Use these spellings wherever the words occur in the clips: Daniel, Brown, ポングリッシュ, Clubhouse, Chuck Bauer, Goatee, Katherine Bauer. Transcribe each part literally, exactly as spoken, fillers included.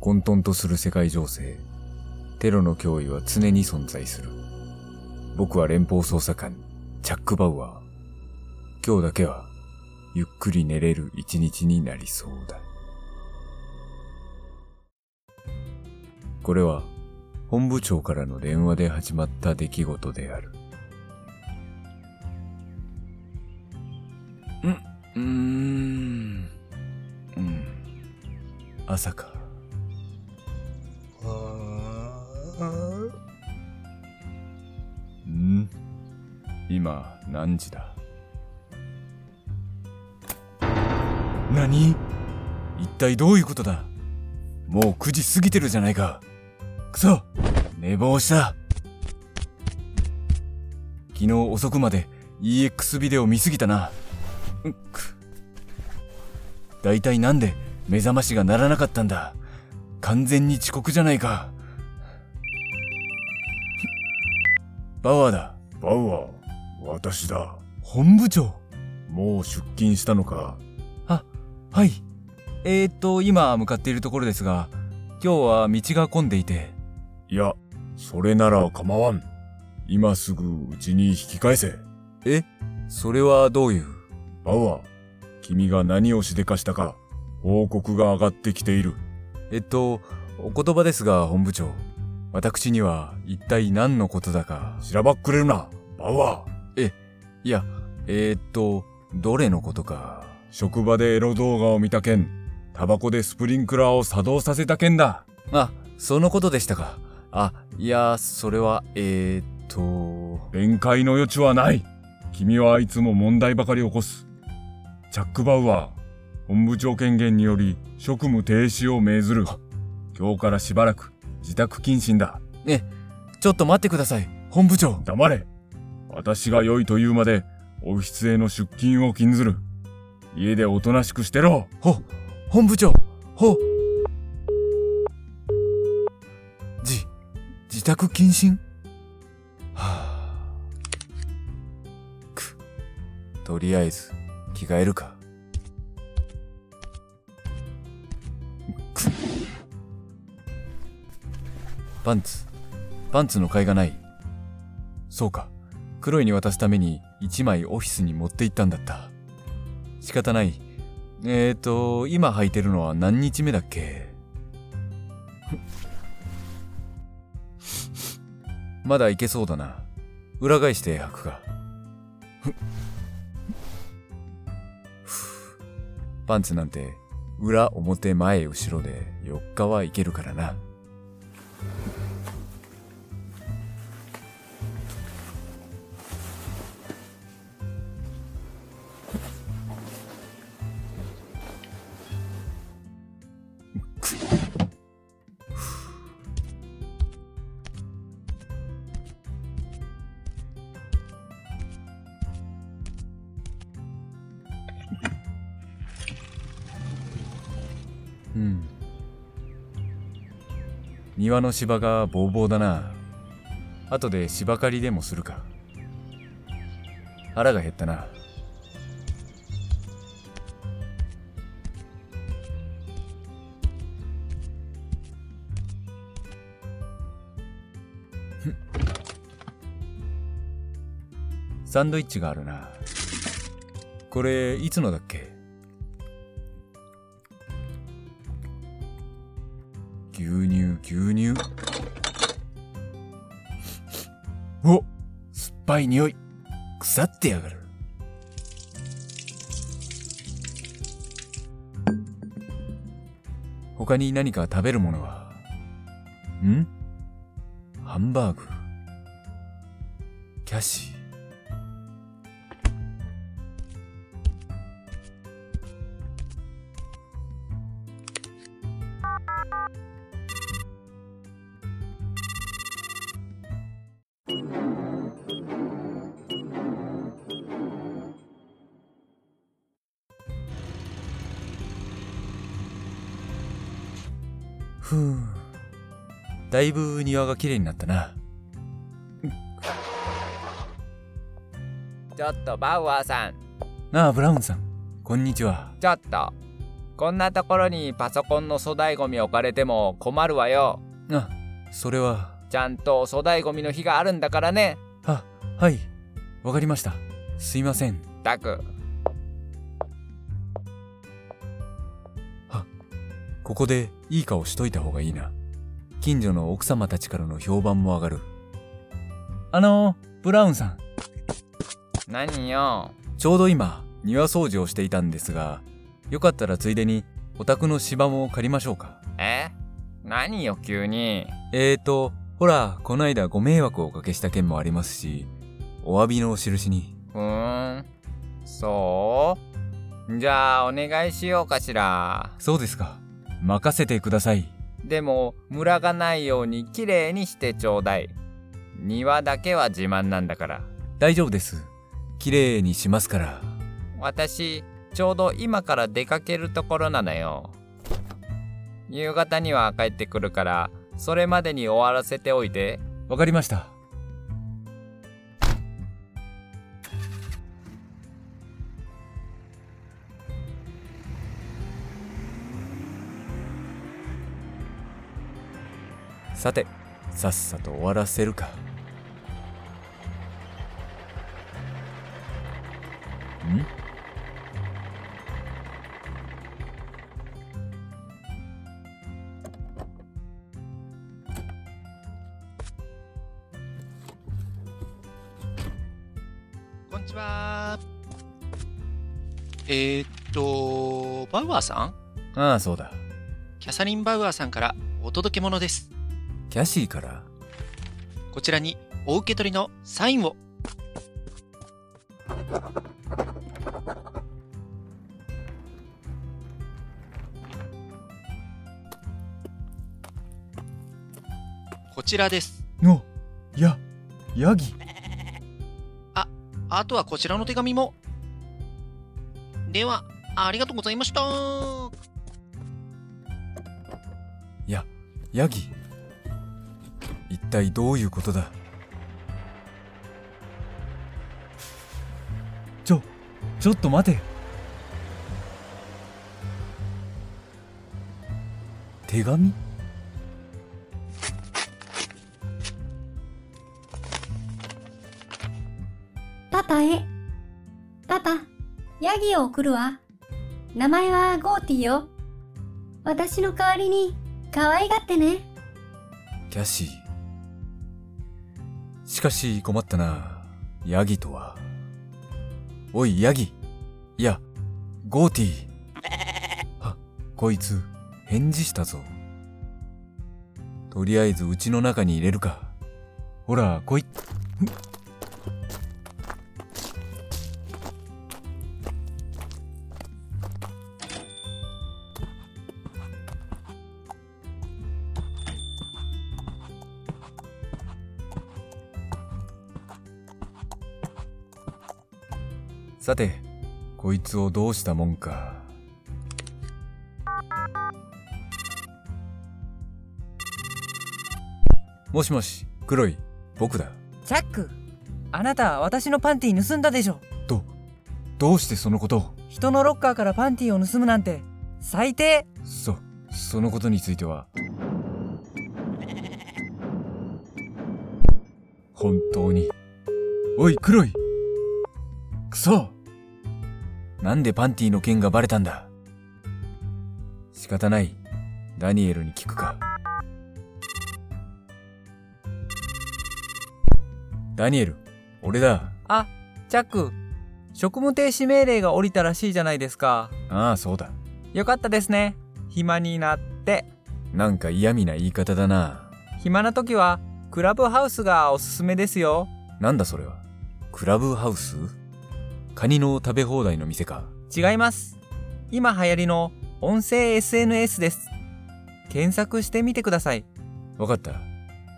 混沌とする世界情勢、テロの脅威は常に存在する。僕は連邦捜査官チャック・バウアー。今日だけはゆっくり寝れる一日になりそうだ。これは本部長からの電話で始まった出来事である。ん、うーん、うん、朝か。ん？今何時だ？何？一体どういうことだ？もうくじ過ぎてるじゃないか。くそ！寝坊した。昨日遅くまで イーエックス ビデオ見すぎたな。うっく。だいたいなんで目覚ましが鳴らなかったんだ。完全に遅刻じゃないか。バウアーだ。バウアー、私だ。本部長。もう出勤したのか。あ、はい。えーと、今向かっているところですが、今日は道が混んでいて。いや、それなら構わん。今すぐうちに引き返せ。え、それはどういう？バウアー、君が何をしでかしたか、報告が上がってきている。えっと、お言葉ですが、本部長。私には一体何のことだか。しらばっくれるな、バウアー。え、いや、えー、っと、どれのことか。職場でエロ動画を見た件、タバコでスプリンクラーを作動させた件だ。あ、そのことでしたか。あ、いや、それは、えー、っと…弁解の余地はない。君はいつも問題ばかり起こす。チャック・バウアー、本部長権限により職務停止を命ずる。今日からしばらく自宅謹慎だ。え、ちょっと待ってください、本部長。黙れ。私が良いというまでオフィスへの出勤を禁ずる。家でおとなしくしてろ。ほ、本部長、ほ。じ、自宅謹慎？はぁ…く、とりあえず着替えるか。パンツ、パンツの買いがない。そうか、クロイに渡すために一枚オフィスに持って行ったんだった。仕方ない。えーと、今履いてるのは何日目だっけ？まだいけそうだな。裏返して履くか。パンツなんて裏表前後ろでよっかはいけるからな。うん。庭の芝がボーボーだな。後で芝刈りでもするか。腹が減ったな。サンドイッチがあるな。これいつのだっけ？牛乳、牛乳。お、酸っぱい匂い。腐ってやがる。他に何か食べるものは？ん？ハンバーグ。キャシー。ふう、だいぶ庭がきれいになったな。ちょっとバウアーさん、なあブラウンさん、こんにちは。ちょっと、こんなところにパソコンの粗大ゴミ置かれても困るわよ。あ、それは。ちゃんと粗大ゴミの日があるんだからね。あ、はい、わかりました。すいません。たく。あ、ここでいい顔しといた方がいいな。近所の奥様たちからの評判も上がる。あのー、ブラウンさん。何よ。ちょうど今庭掃除をしていたんですが、よかったらついでにお宅の芝も借りましょうか。え？何よ急に。えーとほら、こないだご迷惑をおかけした件もありますし、お詫びのお印に。うーん、そう？じゃあお願いしようかしら。そうですか、任せてください。でもムラがないようにきれいにしてちょうだい。庭だけは自慢なんだから。大丈夫です、きれいにしますから。私ちょうど今から出かけるところなのよ。夕方には帰ってくるから、それまでに終わらせておいて。わかりました。さて、さっさと終わらせるか。ん？こんにちは。えー、っとバウアーさん？ああ、そうだ。キャサリン・バウアーさんからお届け物です。キャシーから。こちらにお受け取りのサインを。こちらです。お、や、ヤギ。あ、あとはこちらの手紙も。では、ありがとうございました。や、ヤギ、一体どういうことだ。ちょ、ちょっと待て。手紙？パパへ。パパ、ヤギを送るわ。名前はゴーティーよ。私の代わりに可愛がってね。キャシー、しかし困ったな。ヤギとは。おいヤギ、いやゴーティー。あ、こいつ返事したぞ。とりあえずうちの中に入れるか。ほらこい。さて、こいつをどうしたもんか。もしもし、黒い、僕だ。チャック、あなた私のパンティ盗んだでしょ。ど、どうしてそのことを。人のロッカーからパンティを盗むなんて、最低。そ、そのことについては本当に。おい、黒い。くそ！なんでパンティの件がバレたんだ。仕方ない、ダニエルに聞くか。ダニエル、俺だ。あ、チャック、職務停止命令が降りたらしいじゃないですか。ああ、そうだ。よかったですね、暇になって。なんか嫌味な言い方だな。暇な時はクラブハウスがおすすめですよ。なんだそれは。クラブハウス？カニの食べ放題の店か。違います、今流行りの音声 エスエヌエス です。検索してみてください。わかった。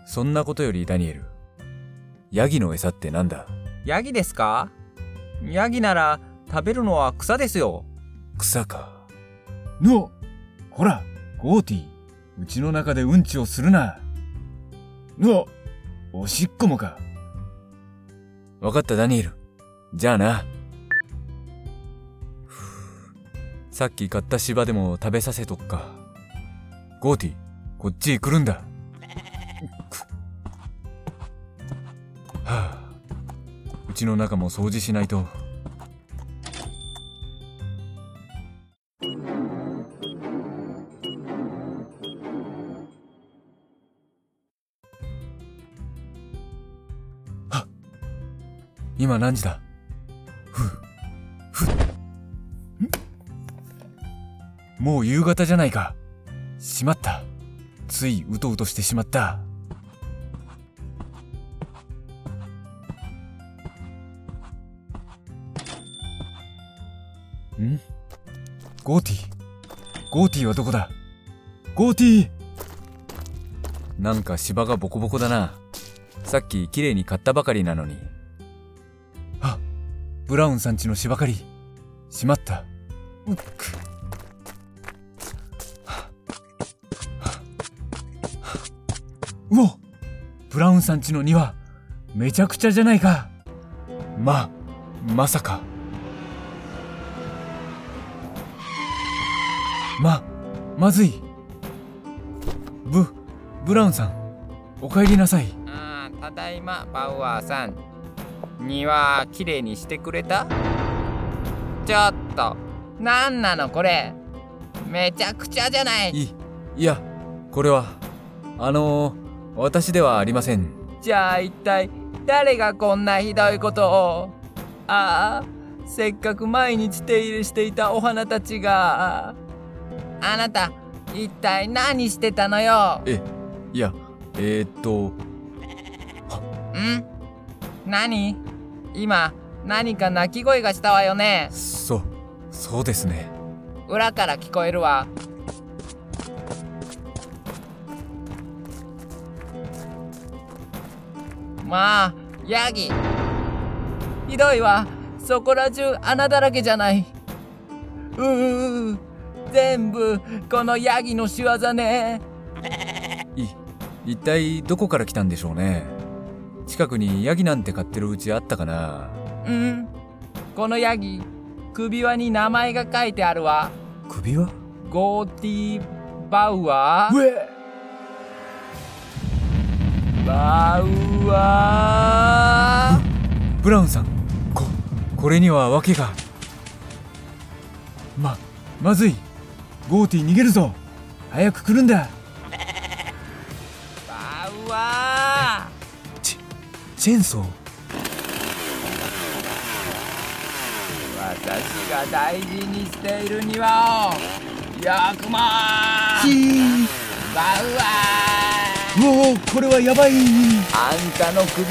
そんなことよりダニエル、ヤギの餌ってなんだ。ヤギですか。ヤギなら食べるのは草ですよ。草か。の、ほらゴーティー、うちの中でうんちをするな。の、おしっこもか。わかったダニエル、じゃあな。さっき買った芝でも食べさせとっか。ゴーティ、こっち来るんだ。はあ、うちの中も掃除しないと。はっ、今何時だ。ふうふう、もう夕方じゃないか。しまった、ついうとうとしてしまった。ん？ゴーティー、ゴーティーはどこだ。ゴーティー、なんか芝がボコボコだな。さっききれいに刈ったばかりなのに。あ、ブラウンさんちの芝刈り。しまった。うっく。うお、ブラウンさんちの庭、めちゃくちゃじゃないか。ま、まさか。ま、まずい。ブ、ブラウンさん、お帰りなさい。ああ、ただいま、パウアーさん。庭、きれいにしてくれた？ちょっと、なんなのこれ。めちゃくちゃじゃない。い、いや、これは、あのー、私ではありません。じゃあ一体誰がこんなひどいことを。ああ、せっかく毎日手入れしていたお花たちが。あなた、一体何してたのよ。え、いや、えー、っとん何今、何か泣き声がしたわよね。そ、そうですね。裏から聞こえるわ。まあ、ヤギ、ひどいわ。そこら中穴だらけじゃない。ううう、全部このヤギの仕業ね。い、一体どこから来たんでしょうね。近くにヤギなんて飼ってるうちあったかな。うん、このヤギ、首輪に名前が書いてあるわ。首輪？ゴーティー・バウアー。うえ、バウアー。ブラウンさん、こ、これには訳が。ま、まずい。ゴーティー逃げるぞ。早く来るんだ。バウアー。チ、チェーンソー。私が大事にしている庭をひゃくまん。ひー、バウアー。うおー、これはやばい。あんたの首、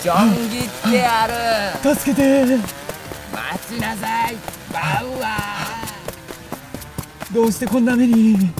ちょん切ってある。ああ、助けて。待ちなさい、バウアー。どうしてこんな目に。